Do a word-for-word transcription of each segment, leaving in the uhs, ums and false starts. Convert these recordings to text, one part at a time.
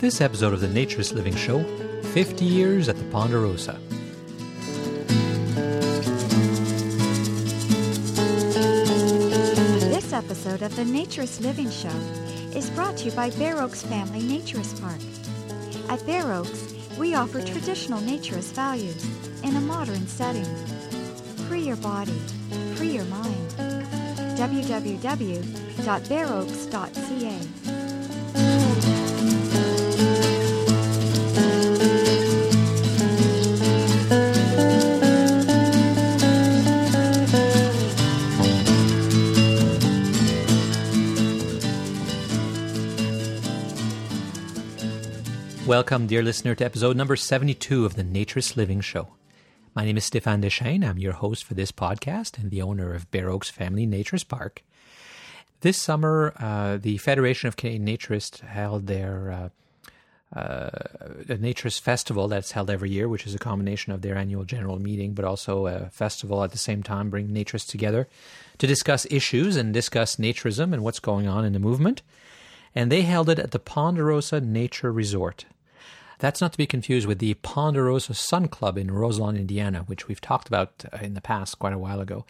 this episode of the Naturist Living Show, fifty years at the Ponderosa. This episode of the Naturist Living Show is brought to you by Bare Oaks Family Naturist Park. At Bare Oaks, we offer traditional naturist values in a modern setting. Free your body, free your mind. w w w dot bare oaks dot c a Welcome, dear listener, to episode number seventy-two of the Naturist Living Show. My name is Stéphane Deschaines. I'm your host for this podcast and the owner of Bare Oaks Family Naturist Park. This summer, uh, the Federation of Canadian Naturists held their uh, uh, a Naturist Festival that's held every year, which is a combination of their annual general meeting, but also a festival at the same time, bring naturists together to discuss issues and discuss naturism and what's going on in the movement. And they held it at the Ponderosa Nature Resort. That's not to be confused with the Ponderosa Sun Club in Roselawn, Indiana, which we've talked about in the past quite a while ago,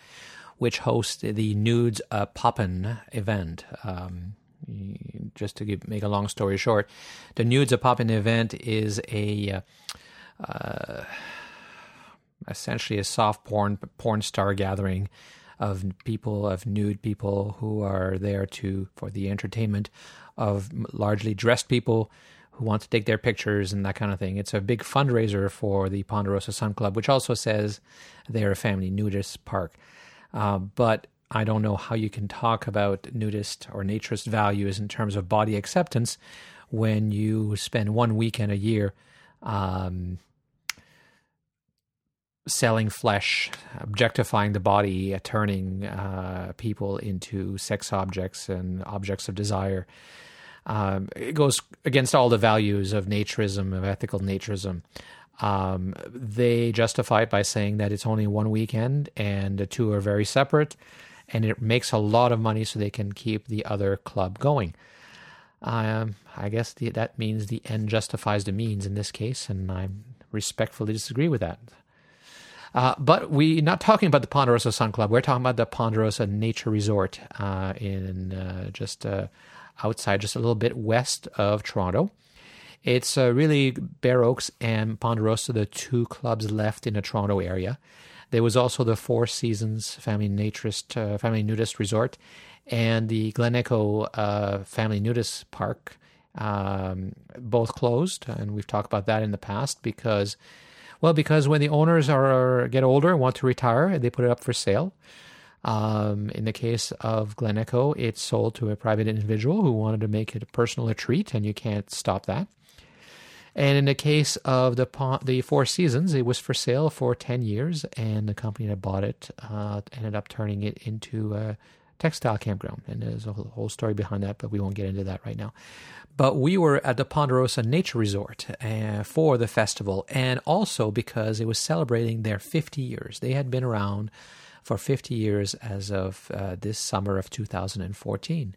which hosts the Nudes a Poppin event. Um, just to give, make a long story short, the Nudes a Poppin event is a uh, essentially a soft porn porn star gathering of people, of nude people who are there to for the entertainment of largely dressed people who want to take their pictures and that kind of thing. It's a big fundraiser for the Ponderosa Sun Club, which also says they're a family nudist park. Uh, but I don't know how you can talk about nudist or naturist values in terms of body acceptance when you spend one weekend a year um, selling flesh, objectifying the body, uh, turning uh, people into sex objects and objects of desire. Um, it goes against all the values of naturism, of ethical naturism. Um, they justify it by saying that it's only one weekend and the two are very separate, and it makes a lot of money so they can keep the other club going. Um, I guess the, that means the end justifies the means in this case, and I respectfully disagree with that. Uh, but we're not talking about the Ponderosa Sun Club. We're talking about the Ponderosa Nature Resort uh, in uh, just... Uh, outside, just a little bit west of Toronto. It's uh, really Bare Oaks and Ponderosa, the two clubs left in the Toronto area. There was also the Four Seasons Family Naturist, uh, Family Nudist Resort, and the Glen Echo uh, Family Nudist Park, um, both closed, and we've talked about that in the past because, well, because when the owners are get older and want to retire, they put it up for sale. Um, in the case of Glen Echo, it's sold to a private individual who wanted to make it a personal retreat, and you can't stop that. And in the case of the the Four Seasons, it was for sale for ten years, and the company that bought it uh, ended up turning it into a textile campground. And there's a whole story behind that, but we won't get into that right now. But we were at the Ponderosa Nature Resort uh, for the festival, and also because it was celebrating their fifty years. They had been around for fifty years as of uh, this summer of two thousand fourteen.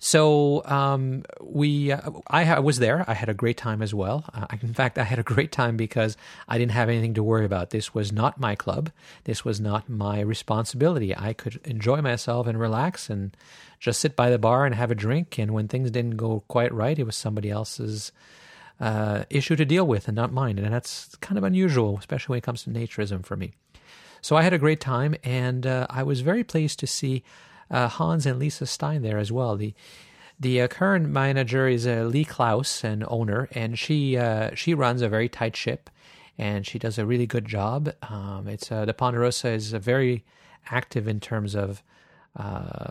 So um, we, uh, I, I was there. I had a great time as well. Uh, in fact, I had a great time because I didn't have anything to worry about. This was not my club. This was not my responsibility. I could enjoy myself and relax and just sit by the bar and have a drink. And when things didn't go quite right, it was somebody else's uh, issue to deal with and not mine. And that's kind of unusual, especially when it comes to naturism for me. So I had a great time, and uh, I was very pleased to see uh, Hans and Lisa Stein there as well. The the uh, current manager is uh, Lee Klaus, an owner, and she uh, she runs a very tight ship, and she does a really good job. Um, it's uh, the Ponderosa is uh, very active in terms of uh,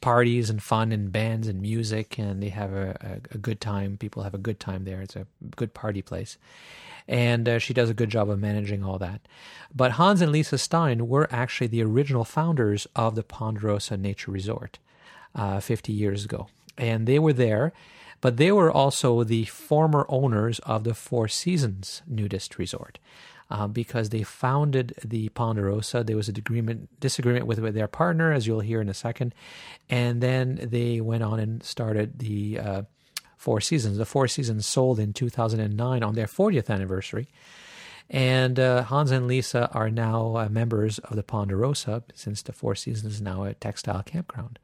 parties and fun and bands and music, and they have a, a, a good time. People have a good time there. It's a good party place. And uh, she does a good job of managing all that. But Hans and Lisa Stein were actually the original founders of the Ponderosa Nature Resort uh, fifty years ago. And they were there, but they were also the former owners of the Four Seasons Nudist Resort uh, because they founded the Ponderosa. There was a disagreement, disagreement with, with their partner, as you'll hear in a second. And then they went on and started the uh, Four Seasons. The Four Seasons sold in two thousand nine on their fortieth anniversary. And uh, Hans and Lisa are now uh, members of the Ponderosa, since the Four Seasons is now a textile campground.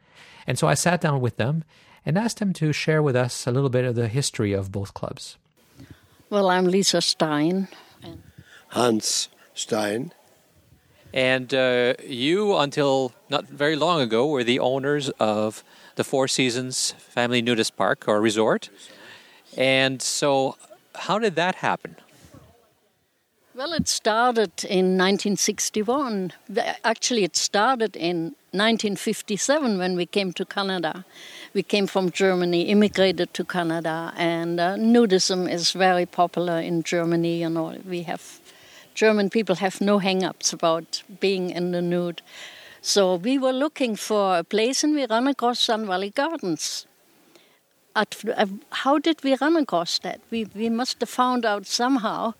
And so I sat down with them and asked them to share with us a little bit of the history of both clubs. Well, I'm Lisa Stein. And Hans Stein. And uh, you, until not very long ago, were the owners of the Four Seasons Family Nudist Park or Resort. And so how did that happen? Well, it started in nineteen sixty-one. Actually, it started in nineteen fifty-seven when we came to Canada. We came from Germany, immigrated to Canada, and uh, nudism is very popular in Germany. You know, we have German people have no hang-ups about being in the nude. So we were looking for a place, and we ran across Sun Valley Gardens. At, uh, how did we run across that? We we must have found out somehow.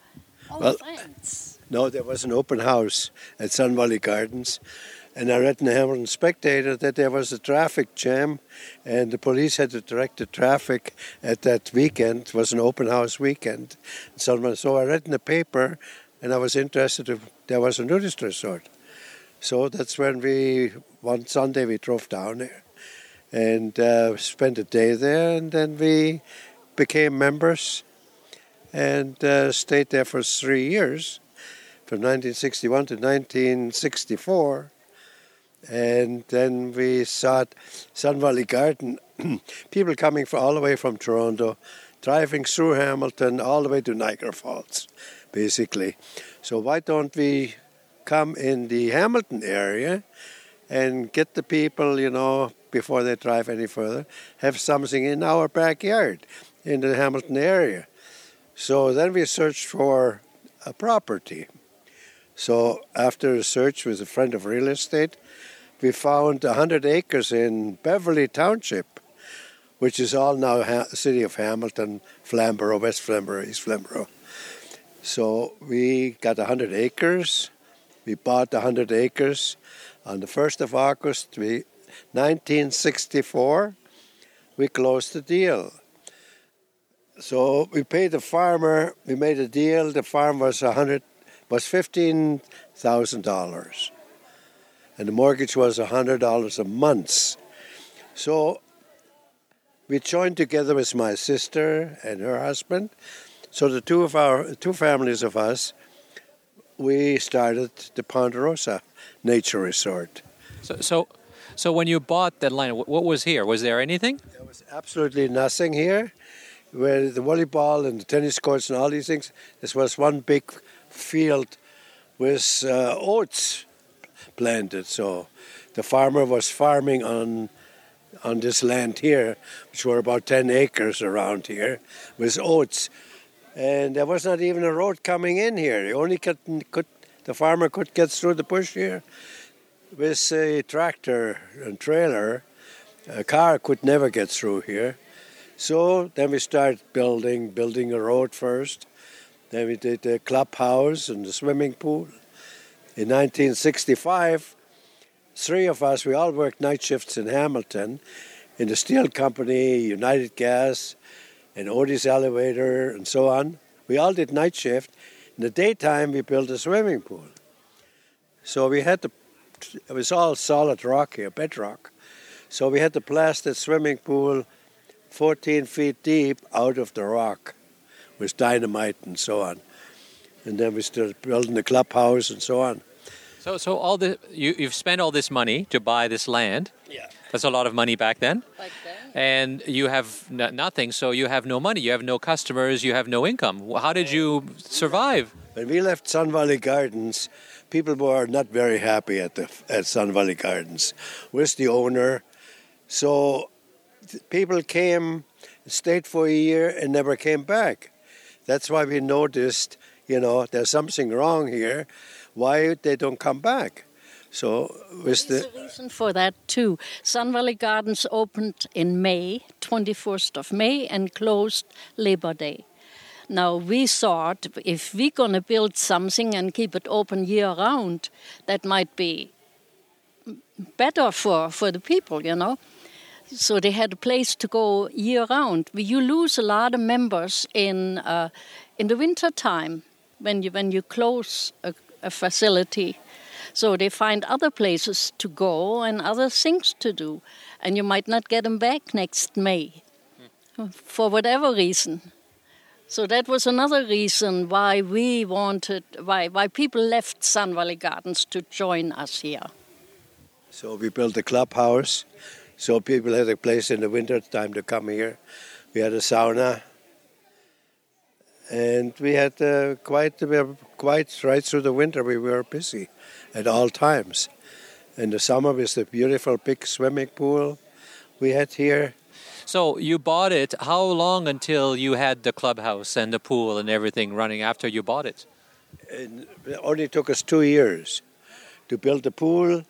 All well, friends. No, there was an open house at Sun Valley Gardens, and I read in the Hamilton Spectator that there was a traffic jam, and the police had to direct the traffic at that weekend. It was an open house weekend. So, so I read in the paper, and I was interested if there was a nudist resort. So that's when we, one Sunday, we drove down there and uh, spent a day there, and then we became members and uh, stayed there for three years, from nineteen sixty-one to nineteen sixty-four. And then we saw Sun Valley Garden, people coming from all the way from Toronto, driving through Hamilton all the way to Niagara Falls, basically. So why don't we come in the Hamilton area and get the people, you know, before they drive any further, have something in our backyard, in the Hamilton area. So then we searched for a property. So after a search with a friend of real estate, we found one hundred acres in Beverly Township, which is all now ha- city of Hamilton, Flamborough, West Flamborough, East Flamborough. So we got one hundred acres. We bought one hundred acres on the first of August, we, nineteen sixty-four. We closed the deal. So we paid the farmer, we made a deal, the farm was one hundred was fifteen thousand dollars. And the mortgage was one hundred dollars a month. So we joined together with my sister and her husband. So the two of our two families of us, we started the Ponderosa Nature Resort. So so so when you bought that land, what was here? Was there anything? There was absolutely nothing here. Where the volleyball and the tennis courts and all these things, this was one big field with uh, oats planted. So the farmer was farming on on this land here, which were about ten acres around here, with oats. And there was not even a road coming in here. The only could, could the farmer could get through the bush here with a tractor and trailer. A car could never get through here. So then we started building, building a road first. Then we did the clubhouse and the swimming pool. In nineteen sixty-five, three of us, we all worked night shifts in Hamilton, in the steel company, United Gas, and Otis Elevator, and so on. We all did night shift. In the daytime, we built a swimming pool. So we had to, it was all solid rock here, bedrock. So we had to blast the swimming pool fourteen feet deep out of the rock with dynamite and so on. And then we started building the clubhouse and so on. So so all the you, you've spent all this money to buy this land. Yeah. That's a lot of money back then. Back then. And you have n- nothing, so you have no money. You have no customers. You have no income. How did you survive? When we left Sun Valley Gardens, people were not very happy at the at Sun Valley Gardens with the owner. So people came, stayed for a year, and never came back. That's why we noticed, you know, there's something wrong here. Why they don't come back? So was the there's a reason for that too. Sun Valley Gardens opened in May, twenty-first of May, and closed Labor Day. Now we thought if we're gonna build something and keep it open year round, that might be better for for the people, you know. So they had a place to go year-round. You lose a lot of members in uh, in the winter time when you when you close a, a facility. So they find other places to go and other things to do, and you might not get them back next May mm. for whatever reason. So that was another reason why we wanted, why why people left Sun Valley Gardens to join us here. So we built a clubhouse. So people had a place in the winter time to come here. We had a sauna, and we had uh, quite, we were quite right through the winter. We were busy at all times. In the summer, with the beautiful big swimming pool we had here. So you bought it. How long until you had the clubhouse and the pool and everything running after you bought it? It only took us two years to build the pool.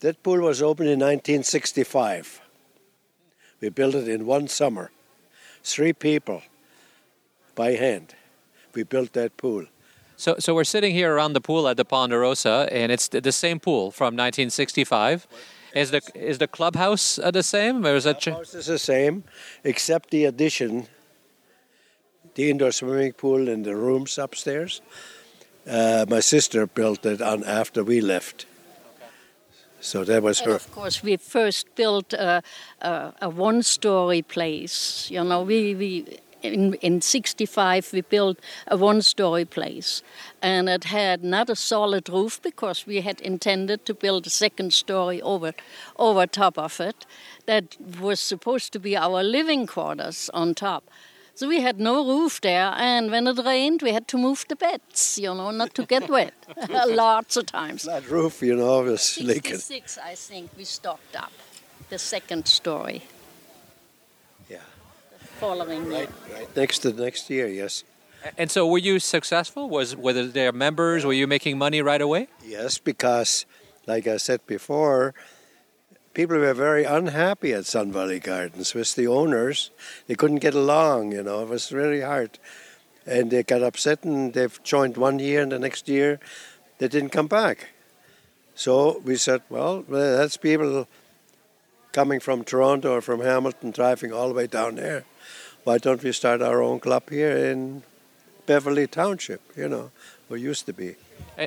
That pool was opened in nineteen sixty-five. We built it in one summer. Three people, by hand, we built that pool. So so we're sitting here around the pool at the Ponderosa, and it's the same pool from nineteen sixty-five. Is the is the clubhouse the same? Or is that ch- clubhouse is the same, except the addition, the indoor swimming pool and the rooms upstairs. Uh, my sister built it on after we left. So that was her. And of course, we first built a, a, a one-story place. You know, we, we in in sixty-five we built a one-story place, and it had not a solid roof because we had intended to build a second story over over top of it. That was supposed to be our living quarters on top. So we had no roof there, and when it rained, we had to move the beds, you know, not to get wet, lots of times. That roof, you know, was slicked. sixty-six, I think, we stopped up the second story. Yeah. The following right, year. Right next to the next year, yes. And so were you successful? Was Were there members? Were you making money right away? Yes, because, like I said before, people were very unhappy at Sun Valley Gardens with the owners. They couldn't get along, you know. It was really hard. And they got upset, and they've joined one year, and the next year they didn't come back. So we said, well, that's people coming from Toronto or from Hamilton driving all the way down there. Why don't we start our own club here in Beverly Township, you know, where it used to be?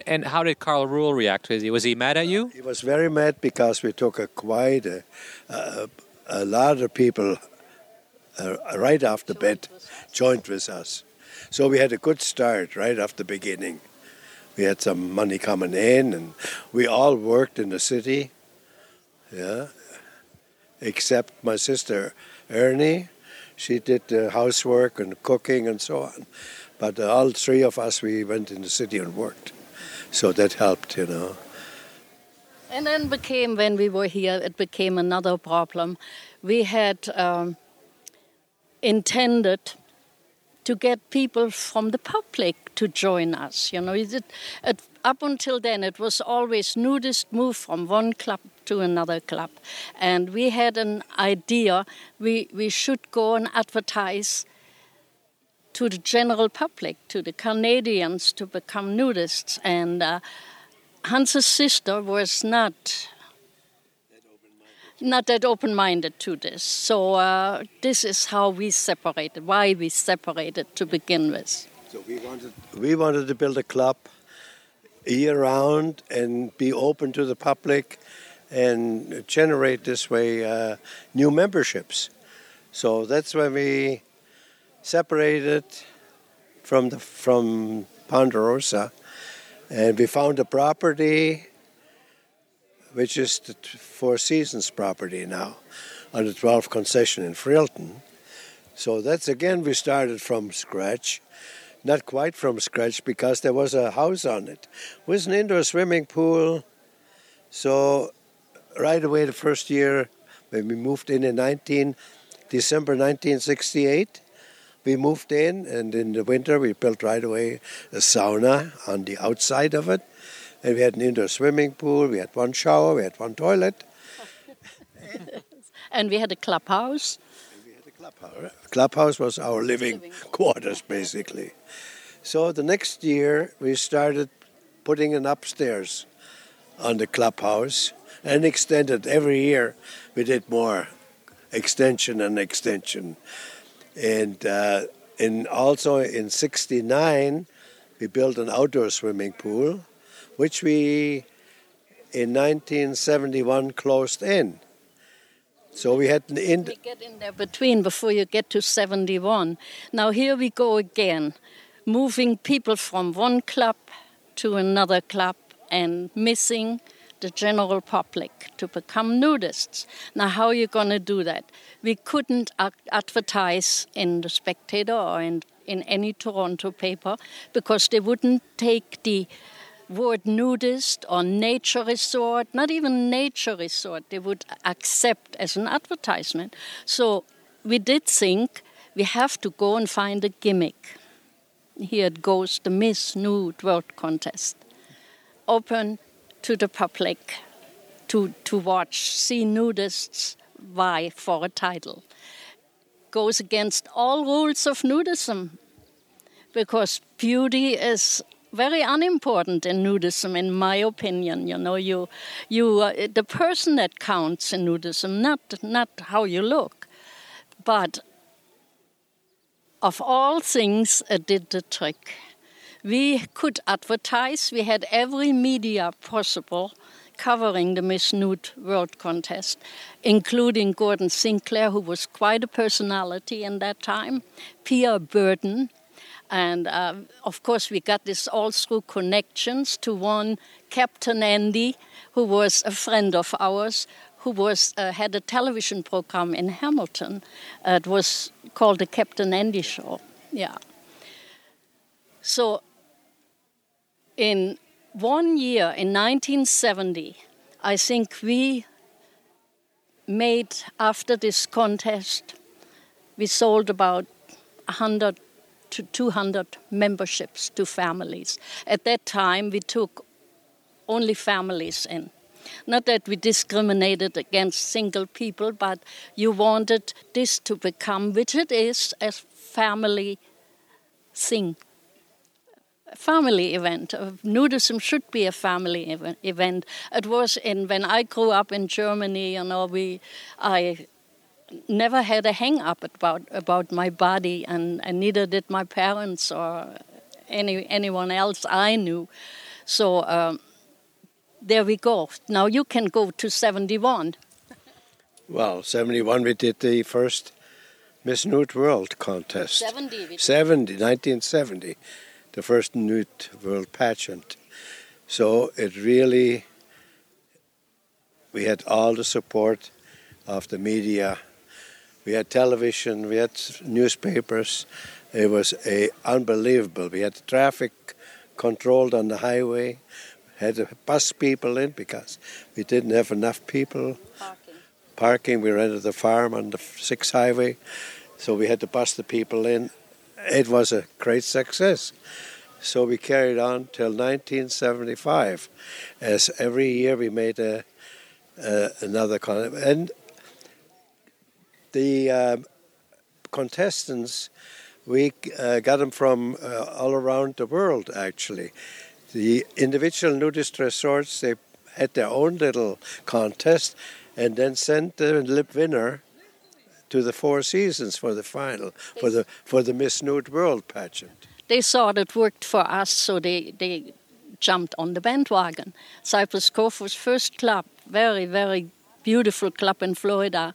And how did Karl Ruhl react? Was he mad at you? He was very mad because we took a quite a, a, a lot of people uh, right off the bat joined with us. So we had a good start right off the beginning. We had some money coming in, and we all worked in the city, yeah, except my sister Ernie. She did the housework and cooking and so on. But all three of us, we went in the city and worked. So that helped, you know. And then became, when we were here, it became another problem. We had um, intended to get people from the public to join us. You know, it, it, up until then, it was always nudist move from one club to another club. And we had an idea we, we should go and advertise to the general public, to the Canadians, to become nudists. And uh, Hans's sister was not that open-minded. not that open-minded to this. So uh, this is how we separated, why we separated to begin with. So we wanted, we wanted to build a club year-round and be open to the public and generate this way uh, new memberships. So that's when we separated from the from Ponderosa, and we found a property, which is the Four Seasons property now, on the twelfth concession in Freelton. So that's again we started from scratch, not quite from scratch because there was a house on it with an indoor swimming pool. So right away the first year when we moved in in nineteen December nineteen sixty-eight. We moved in, and in the winter we built right away a sauna on the outside of it. And we had an indoor swimming pool, we had one shower, we had one toilet. And we had a clubhouse. And we had a clubhouse. Clubhouse was our living, living quarters, basically. So the next year we started putting an upstairs on the clubhouse and extended every year. We did more extension and extension. And uh, and also in sixty-nine, we built an outdoor swimming pool, which we in nineteen seventy-one closed in. So we had an in. You get in there between before you get to seventy-one. Now here we go again, moving people from one club to another club and missing the general public to become nudists. Now, how are you going to do that? We couldn't advertise in the Spectator or in, in any Toronto paper because they wouldn't take the word nudist or nature resort, not even nature resort, they would accept as an advertisement. So we did think we have to go and find a gimmick. Here it goes, the Miss Nude World Contest. Open to the public to to watch, see nudists vie for a title. Goes against all rules of nudism because beauty is very unimportant in nudism, in my opinion. You know, you you uh, the person that counts in nudism, not not how you look. But of all things, it did the trick. We could advertise. We had every media possible covering the Miss Nude World Contest, including Gordon Sinclair, who was quite a personality in that time, Pierre Burden. And, uh, of course, we got this all through connections to one Captain Andy, who was a friend of ours, who was uh, had a television program in Hamilton. Uh, it was called the Captain Andy Show, yeah. So in one year, in nineteen seventy, I think we made, after this contest, we sold about one hundred to two hundred memberships to families. At that time, we took only families in. Not that we discriminated against single people, but you wanted this to become, which it is, a family thing. A family event. Nudism should be a family event. It was in, when I grew up in Germany, you know, we, I... never had a hang-up about, about my body, and, and neither did my parents or any anyone else I knew. So um, there we go. Now you can go to seventy-one. Well, seventy-one we did the first Miss Nude World Contest. seventy. seventy, nineteen seventy, the first Nude World Pageant. So it really, we had all the support of the media. We had television, we had newspapers. It was a unbelievable. We had traffic controlled on the highway. We had to bus people in because we didn't have enough people. Parking. Parking, we rented the farm on the sixth highway. So we had to bus the people in. It was a great success. So we carried on till nineteen seventy-five. As every year we made a, a another con- and The uh, contestants, we uh, got them from uh, all around the world, actually. The individual nudist resorts, they had their own little contest and then sent the lip winner to the Four Seasons for the final, for the for the Miss Nude World pageant. They saw that worked for us, so they, they jumped on the bandwagon. Cyprus Cove was first club, very, very beautiful club in Florida,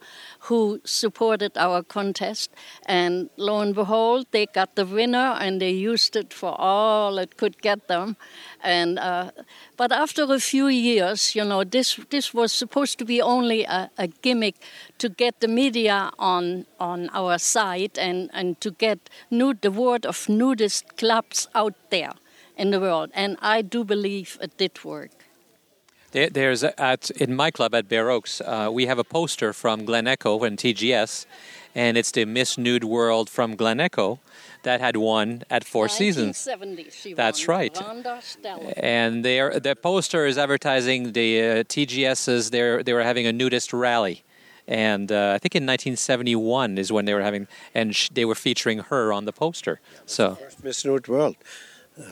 who supported our contest. And lo and behold, they got the winner, and they used it for all it could get them. And uh, but after a few years, you know, this this was supposed to be only a, a gimmick to get the media on on our side and, and to get nude, the word of nudist clubs out there in the world. And I do believe it did work. There's at in my club at Bare Oaks, uh, we have a poster from Glen Echo and T G S, and it's the Miss Nude World from Glen Echo that had won at Four Seasons. She That's won. Right. Ronda Stella. And their their poster is advertising the uh, T G S's. They they were having a nudist rally, and uh, I think in nineteen seventy-one is when they were having, and sh- they were featuring her on the poster. Yeah, so the first Miss Nude World,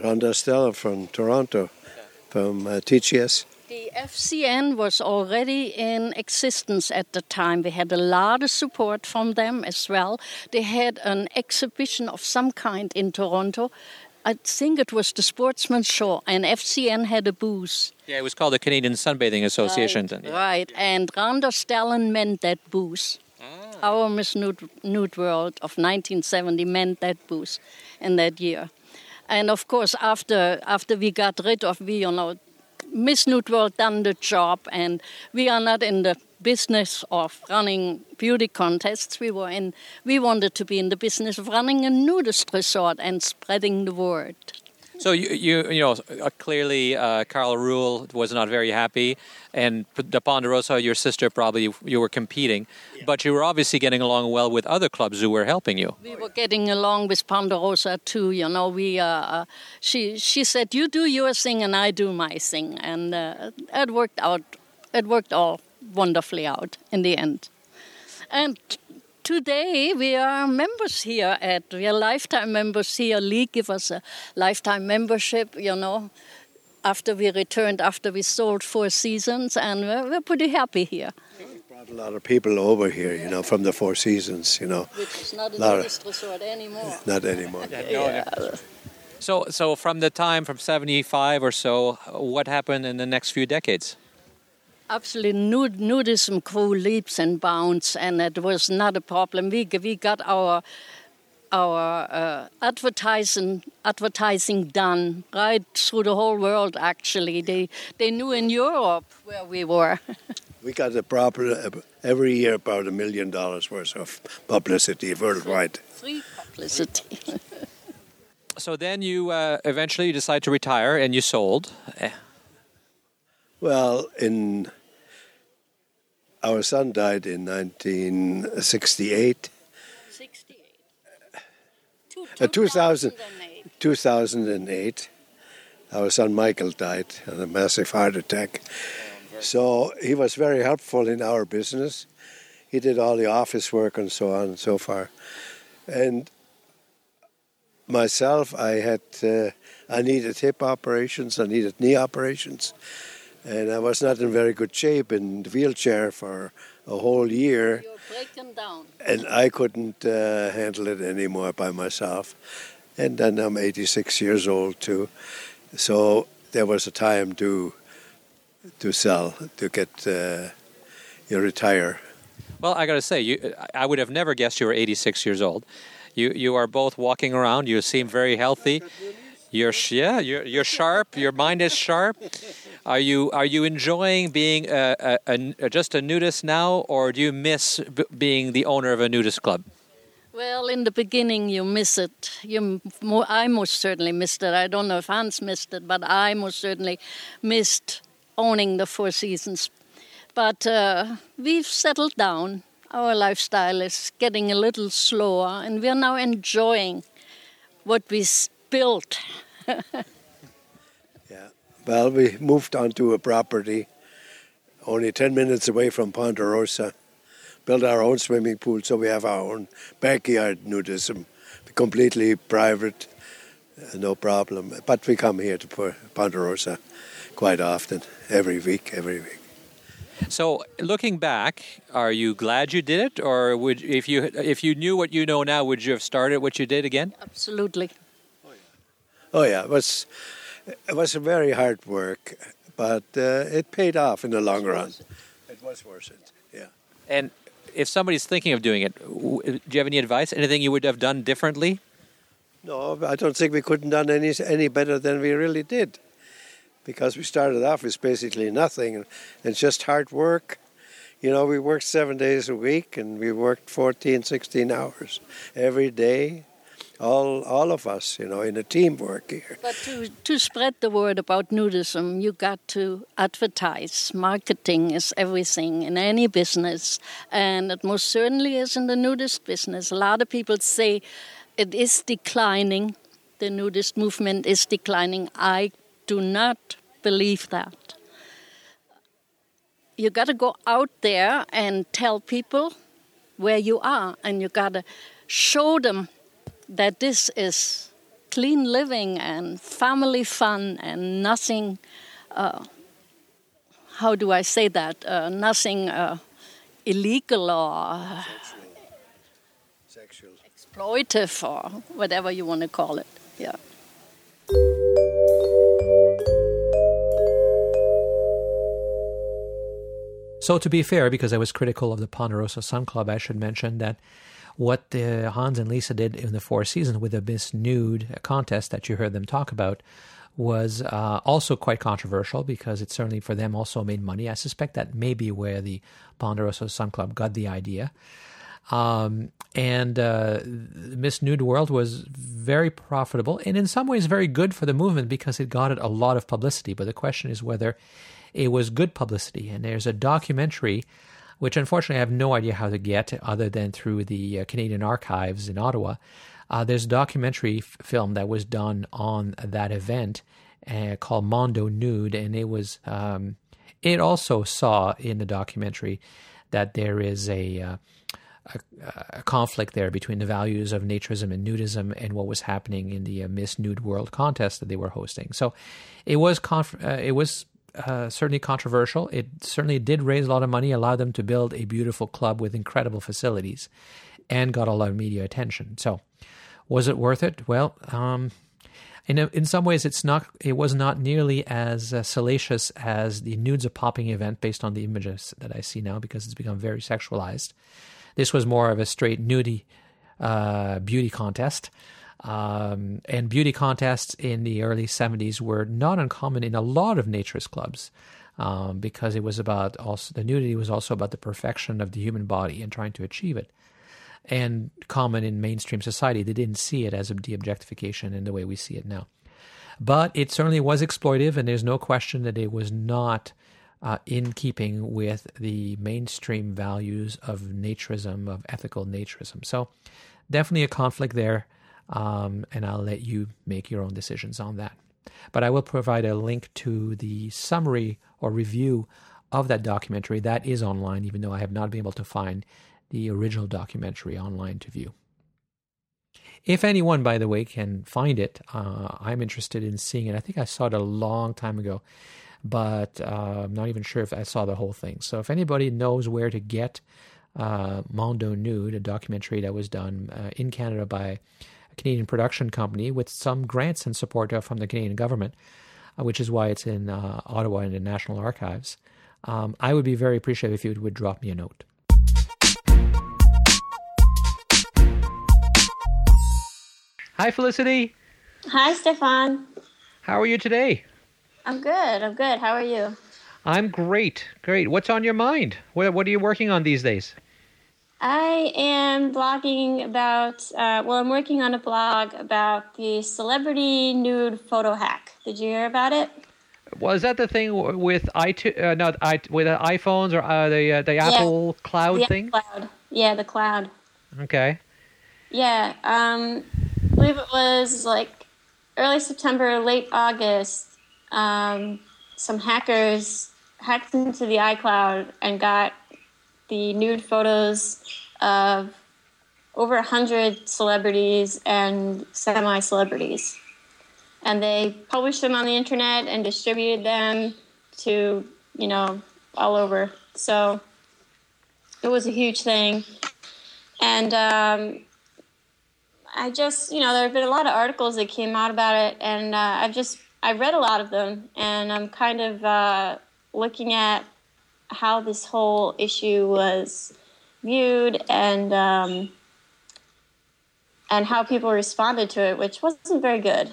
Ronda Stella from Toronto, yeah. From uh, T G S. The F C N was already in existence at the time. We had a lot of support from them as well. They had an exhibition of some kind in Toronto. I think it was the Sportsman's Show, and F C N had a booth. Yeah, it was called the Canadian Sunbathing Association. Right, yeah. right. And Ronda Stella meant that booth. Ah. Our Miss Nude, Nude World of nineteen seventy meant that booth in that year. And, of course, after after we got rid of, we, you know, Miss Nude World done the job, and we are not in the business of running beauty contests. We were in. We wanted to be in the business of running a nudist resort and spreading the word. So you you, you know clearly uh, Karl Ruhl was not very happy, and the Ponderosa, your sister, probably you were competing, yeah. but you were obviously getting along well with other clubs who were helping you. We were getting along with Ponderosa too. You know, we uh, she she said, "You do your thing and I do my thing," and uh, it worked out. It worked all wonderfully out in the end. And today we are members here at we are lifetime members here. Lee give us a lifetime membership, you know, after we returned, after we sold Four Seasons, and we're, we're pretty happy here. We brought a lot of people over here, you know, from the Four Seasons, you know. Which is not a nudist resort anymore. Not anymore. yeah. Yeah. So so from the time from seventy-five or so, what happened in the next few decades? Absolutely, nud- nudism grew leaps and bounds, and it was not a problem. We we got our our uh, advertising advertising done right through the whole world. Actually, they they knew in Europe where we were. We got a proper every year about a million dollars worth of publicity worldwide. Free publicity. So then you uh, eventually decide to retire, and you sold. Well, in our son died in nineteen sixty-eight. sixty-eight. Uh, two thousand, two thousand eight. two thousand eight. Our son Michael died of a massive heart attack. So he was very helpful in our business. He did all the office work and so on and so far. And myself, I had, uh, I needed hip operations, I needed knee operations. And I was not in very good shape, in the wheelchair for a whole year. You were breaking down. And I couldn't uh, handle it anymore by myself. And then I'm eighty-six years old too. So there was a time to to sell, to get, uh, you retire. Well, I got to say, you, I would have never guessed you were eighty-six years old. You you are both walking around. You seem very healthy. You're yeah, you're you're sharp. Your mind is sharp. Are you are you enjoying being a, a, a, just a nudist now, or do you miss b- being the owner of a nudist club? Well, in the beginning, you miss it. You, I most certainly missed it. I don't know if Hans missed it, but I most certainly missed owning the Four Seasons. But uh, we've settled down. Our lifestyle is getting a little slower, and we're now enjoying what we built. Yeah. Well, we moved onto a property only ten minutes away from Ponderosa, built our own swimming pool, so we have our own backyard nudism, completely private, uh, no problem. But we come here to Ponderosa quite often, every week, every week. So, looking back, are you glad you did it, or would if you if you knew what you know now, would you have started what you did again? Absolutely. Oh, yeah, it was, it was a very hard work, but uh, it paid off in the long run. It was worth it, yeah. And if somebody's thinking of doing it, do you have any advice? Anything you would have done differently? No, I don't think we could have done any, any better than we really did, because we started off with basically nothing, and it's just hard work. You know, we worked seven days a week, and we worked fourteen, sixteen hours every day. All all of us, you know, in a teamwork here. But to, to spread the word about nudism, you got to advertise. Marketing is everything in any business, and it most certainly is in the nudist business. A lot of people say it is declining. The nudist movement is declining. I do not believe that. You got to go out there and tell people where you are, and you got to show them that this is clean living and family fun and nothing uh, how do I say that? Uh, nothing uh, illegal or sexual. Sexual, exploitive, or whatever you want to call it. Yeah. So to be fair, because I was critical of the Ponderosa Sun Club, I should mention that what uh, Hans and Lisa did in the Four Seasons with the Miss Nude contest that you heard them talk about was uh, also quite controversial, because it certainly for them also made money. I suspect that may be where the Ponderosa Sun Club got the idea. Um, and uh, Miss Nude World was very profitable and in some ways very good for the movement because it got it a lot of publicity. But the question is whether it was good publicity. And there's a documentary, which unfortunately I have no idea how to get other than through the uh, Canadian Archives in Ottawa. Uh, there's a documentary f- film that was done on that event uh, called Mondo Nude. And it was, um, it also saw in the documentary that there is a, uh, a, a conflict there between the values of naturism and nudism and what was happening in the uh, Miss Nude World contest that they were hosting. So it was, conf- uh, it was, Uh, certainly controversial. It certainly did raise a lot of money, allowed them to build a beautiful club with incredible facilities, and got a lot of media attention. So, was it worth it? Well, um, in a, in some ways, it's not. It was not nearly as uh, salacious as the Nudes a Poppin event, based on the images that I see now, because it's become very sexualized. This was more of a straight nudie uh, beauty contest. Um, and beauty contests in the early seventies were not uncommon in a lot of naturist clubs, um, because it was about also the nudity was also about the perfection of the human body and trying to achieve it. And common in mainstream society, they didn't see it as a de-objectification in the way we see it now. But it certainly was exploitive, and there's no question that it was not uh, in keeping with the mainstream values of naturism, of ethical naturism. So definitely a conflict there. Um, and I'll let you make your own decisions on that. But I will provide a link to the summary or review of that documentary that is online, even though I have not been able to find the original documentary online to view. If anyone, by the way, can find it, uh, I'm interested in seeing it. I think I saw it a long time ago, but uh, I'm not even sure if I saw the whole thing. So if anybody knows where to get uh, Mondo Nude, a documentary that was done uh, in Canada by Canadian production company with some grants and support from the Canadian government, which is why it's in uh, Ottawa and the National Archives. Um, I would be very appreciative if you would drop me a note. Hi, Felicity. Hi, Stefan. How are you today? I'm good. I'm good. How are you? I'm great. Great. What's on your mind? What, what are you working on these days? I am blogging about, uh, well, I'm working on a blog about the celebrity nude photo hack. Did you hear about it? Well, is that the thing with iTunes, uh, not I, with uh, iPhones or uh, the uh, the Apple yeah. Cloud the thing? Cloud. Yeah, the cloud. Okay. Yeah, um, I believe it was like early September, late August, um, some hackers hacked into the iCloud and got the nude photos of over one hundred celebrities and semi-celebrities. And they published them on the internet and distributed them to, you know, all over. So it was a huge thing. And um, I just, you know, there have been a lot of articles that came out about it. And uh, I've just, I read a lot of them. And I'm kind of uh, looking at how this whole issue was viewed and um, and how people responded to it, which wasn't very good.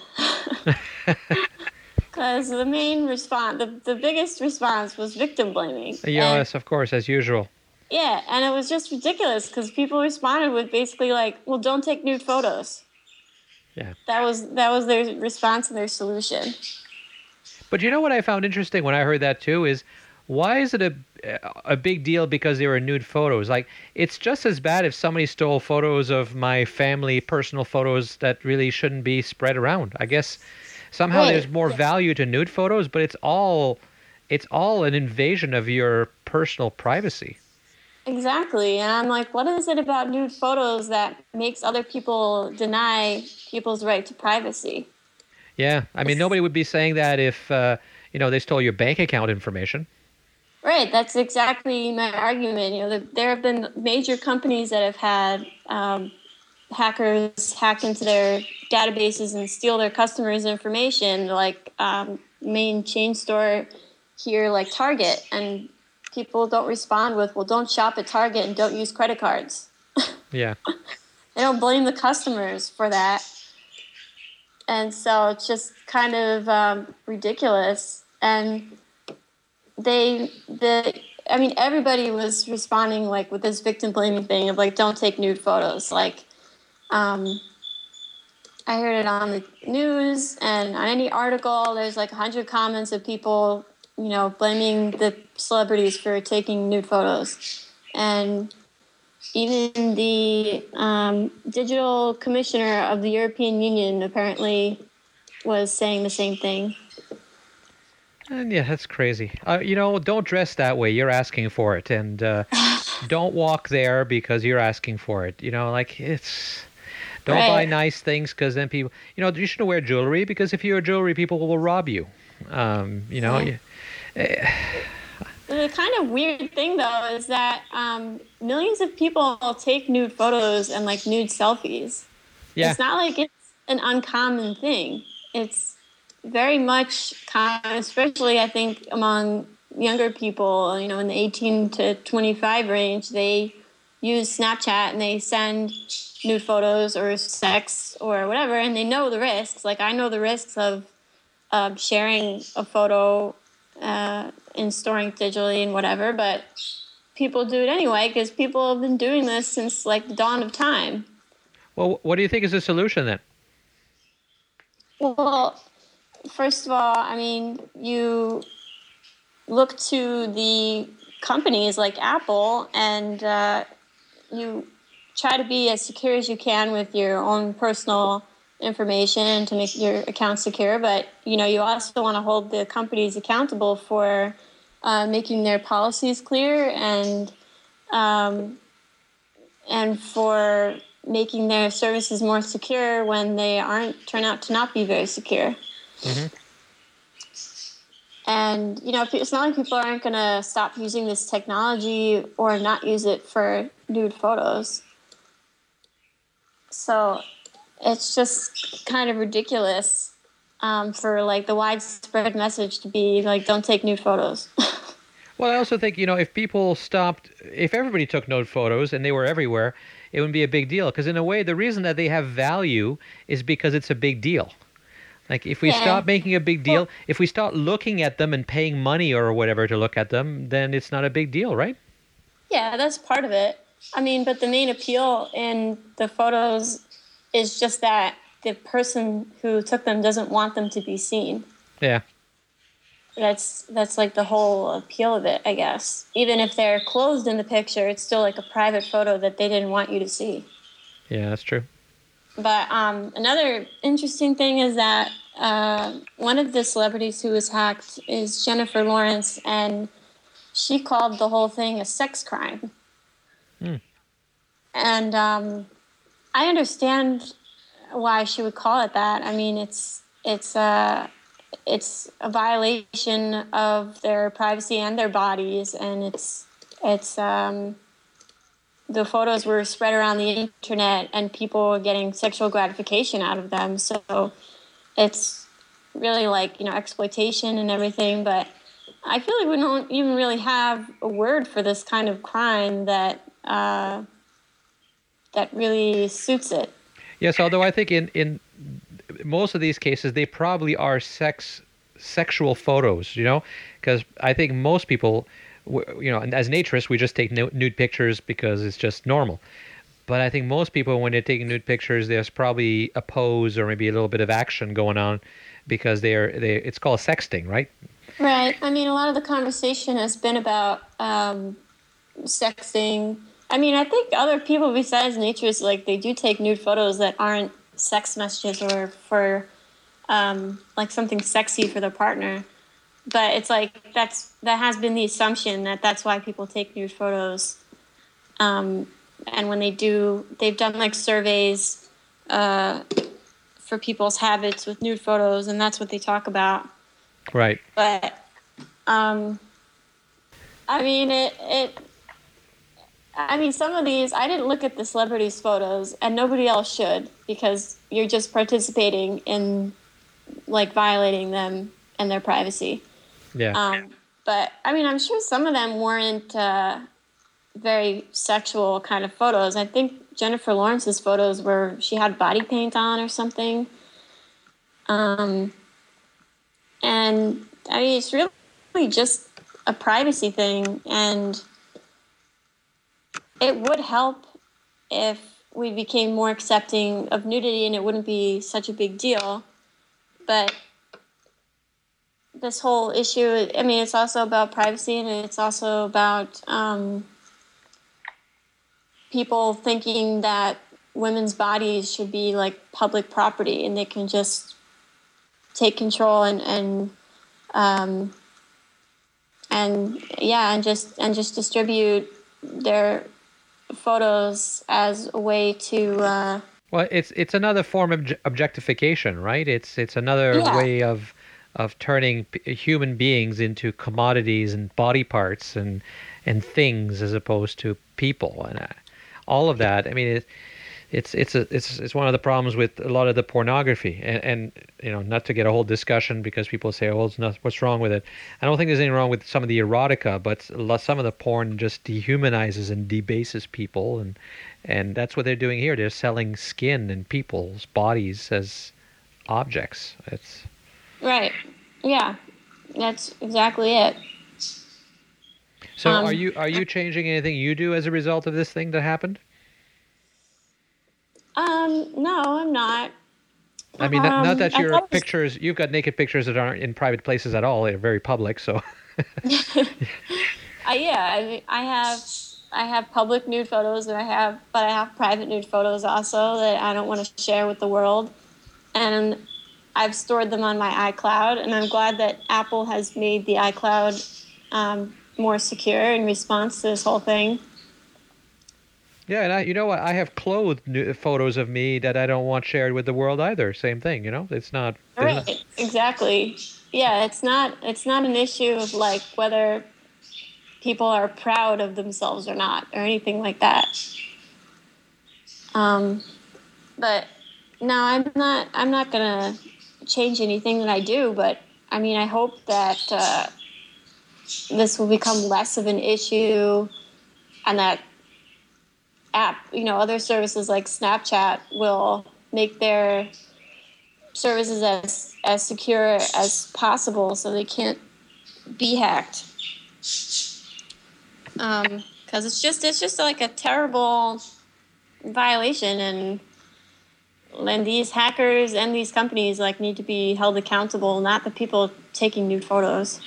Because the main response, the, the biggest response was victim blaming. Yes, and, of course, as usual. Yeah, and it was just ridiculous because people responded with basically like, well, don't take nude photos. Yeah, That was that was their response and their solution. But you know what I found interesting when I heard that too is, why is it a a big deal because they were nude photos? Like, it's just as bad if somebody stole photos of my family, personal photos that really shouldn't be spread around. I guess somehow right. There's more yes. value to nude photos, but it's all it's all an invasion of your personal privacy. Exactly. And I'm like, what is it about nude photos that makes other people deny people's right to privacy? Yeah. I mean, nobody would be saying that if, uh, you know, they stole your bank account information. right. That's exactly my argument. You know, the, there have been major companies that have had um, hackers hack into their databases and steal their customers' information, like um, main chain store here, like Target. And people don't respond with, well, don't shop at Target and don't use credit cards. Yeah. They don't blame the customers for that. And so it's just kind of um, ridiculous. And they, the, I mean, everybody was responding like with this victim blaming thing of like, don't take nude photos. Like, um, I heard it on the news and on any article, there's like a hundred comments of people, you know, blaming the celebrities for taking nude photos. And even the um, digital commissioner of the European Union apparently was saying the same thing. And yeah, that's crazy. Uh, you know, don't dress that way. You're asking for it. And uh, don't walk there because you're asking for it. You know, like it's... Don't right. buy nice things because then people... You know, you shouldn't wear jewelry because if you wear jewelry, people will rob you. Um, you know... Yeah. You, uh, The kind of weird thing, though, is that um, millions of people take nude photos and, like, nude selfies. Yeah. It's not like it's an uncommon thing. It's very much common, especially, I think, among younger people, you know, in the eighteen to twenty-five range. They use Snapchat and they send nude photos or sex or whatever, and they know the risks. Like, I know the risks of uh, sharing a photo uh and storing digitally and whatever, but people do it anyway because people have been doing this since like the dawn of time. Well, what do you think is the solution then? Well, first of all, I mean, you look to the companies like Apple and uh, you try to be as secure as you can with your own personal information to make your account secure, but you know, you also want to hold the companies accountable for uh, making their policies clear and um, and for making their services more secure when they aren't turn out to not be very secure. Mm-hmm. And you know, it's not like people aren't going to stop using this technology or not use it for nude photos. So. It's just kind of ridiculous um, for, like, the widespread message to be, like, don't take nude photos. Well, I also think, you know, if people stopped, if everybody took nude photos and they were everywhere, it wouldn't be a big deal. Because in a way, the reason that they have value is because it's a big deal. Like, if we yeah. stop making a big deal, well, if we start looking at them and paying money or whatever to look at them, then it's not a big deal, right? Yeah, that's part of it. I mean, but the main appeal in the photos... It's just that the person who took them doesn't want them to be seen. Yeah. That's that's like the whole appeal of it, I guess. Even if they're clothed in the picture, it's still like a private photo that they didn't want you to see. Yeah, that's true. But um, another interesting thing is that uh, one of the celebrities who was hacked is Jennifer Lawrence, and she called the whole thing a sex crime. Hmm. And... Um, I understand why she would call it that. I mean, it's it's a it's a violation of their privacy and their bodies, and it's it's um, the photos were spread around the internet, and people were getting sexual gratification out of them. So it's really like, you know, exploitation and everything. But I feel like we don't even really have a word for this kind of crime that. Uh, that really suits it. Yes, although I think in, in most of these cases, they probably are sex sexual photos, you know, because I think most people, you know, as naturists, we just take nude pictures because it's just normal. But I think most people, when they're taking nude pictures, there's probably a pose or maybe a little bit of action going on because they're they. It's called sexting, right? Right. I mean, a lot of the conversation has been about um, sexting. I mean, I think other people besides naturists, like, they do take nude photos that aren't sex messages or for, um, like, something sexy for their partner. But it's like that's that has been the assumption that that's why people take nude photos. Um, and when they do, they've done, like, surveys uh, for people's habits with nude photos, and that's what they talk about. Right. But... Um, I mean, it, it, I mean, some of these, I didn't look at the celebrities' photos, and nobody else should, because you're just participating in, like, violating them and their privacy. Yeah. Um, but, I mean, I'm sure some of them weren't uh, very sexual kind of photos. I think Jennifer Lawrence's photos were, she had body paint on or something. Um, and, I mean, it's really just a privacy thing, and it would help if we became more accepting of nudity and it wouldn't be such a big deal. But this whole issue, I mean, it's also about privacy, and it's also about um, people thinking that women's bodies should be like public property and they can just take control and, and, um, and yeah, and just, and just distribute their photos as a way to uh well it's it's another form of objectification, right? It's it's another yeah. way of of turning p- human beings into commodities and body parts and and things as opposed to people, and uh, all of that. I mean, it, it's it's a, it's it's one of the problems with a lot of the pornography, and, and you know, not to get a whole discussion because people say, oh, it's not, what's wrong with it? I don't think there's anything wrong with some of the erotica, but some of the porn just dehumanizes and debases people, and and that's what they're doing here. They're selling skin and people's bodies as objects. It's right. Yeah, that's exactly it. So um, are you are you changing anything you do as a result of this thing that happened? Um, no, I'm not. I mean, not, um, not that your pictures, you've got naked pictures that aren't in private places at all. They're very public, so. I, yeah, I mean, I have, I have public nude photos that I have, but I have private nude photos also that I don't want to share with the world. And I've stored them on my iCloud, and I'm glad that Apple has made the iCloud um, more secure in response to this whole thing. Yeah, and I, you know what? I have clothed new photos of me that I don't want shared with the world either. Same thing, you know. It's not right. Not... Exactly. Yeah, it's not. It's not an issue of like whether people are proud of themselves or not, or anything like that. Um, but no, I'm not. I'm not gonna change anything that I do. But I mean, I hope that uh, this will become less of an issue, and that app, you know, other services like Snapchat will make their services as as secure as possible so they can't be hacked. Um, because it's just it's just like a terrible violation, and and these hackers and these companies like need to be held accountable, not the people taking nude photos.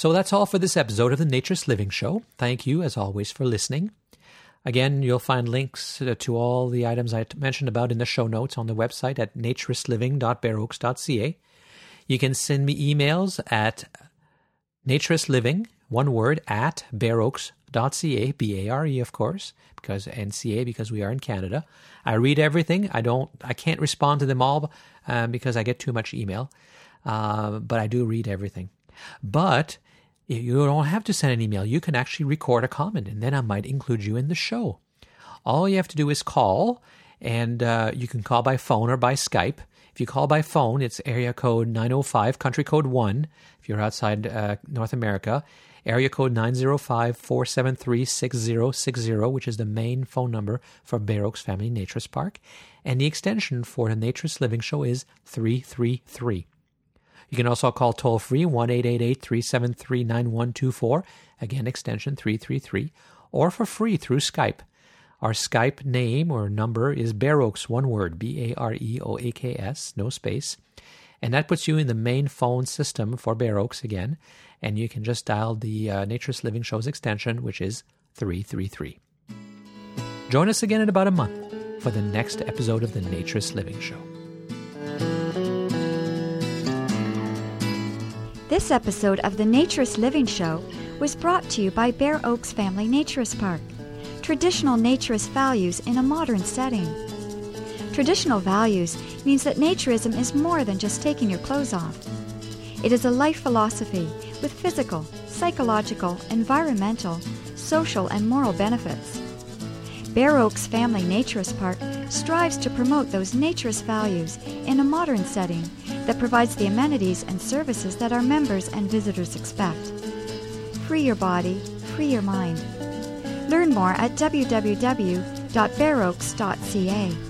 So that's all for this episode of the Naturist Living Show. Thank you, as always, for listening. Again, you'll find links to all the items I mentioned about in the show notes on the website at naturist living dot bare oaks dot c a. You can send me emails at naturistliving, one word, at bare oaks dot c a, B A R E, of course, because N C A, because we are in Canada. I read everything. I don't. I can't respond to them all um, because I get too much email, uh, but I do read everything. But you don't have to send an email. You can actually record a comment, and then I might include you in the show. All you have to do is call, and uh, you can call by phone or by Skype. If you call by phone, it's area code nine oh five, country code one, if you're outside uh, North America. Area code nine oh five, four seven three, six oh six oh, which is the main phone number for Bare Oaks Family Naturist Park. And the extension for the Naturist Living Show is three three three. You can also call toll-free one eight eight eight, three seven three, nine one two four, again, extension three three three, or for free through Skype. Our Skype name or number is Bare Oaks, one word, B A R E O A K S, no space. And that puts you in the main phone system for Bare Oaks again, and you can just dial the uh, Naturist Living Show's extension, which is three three three. Join us again in about a month for the next episode of the Naturist Living Show. This episode of the Naturist Living Show was brought to you by Bare Oaks Family Naturist Park, traditional naturist values in a modern setting. Traditional values means that naturism is more than just taking your clothes off. It is a life philosophy with physical, psychological, environmental, social, and moral benefits. Bare Oaks Family Naturist Park strives to promote those naturist values in a modern setting that provides the amenities and services that our members and visitors expect. Free your body, free your mind. Learn more at w w w dot bare oaks dot c a.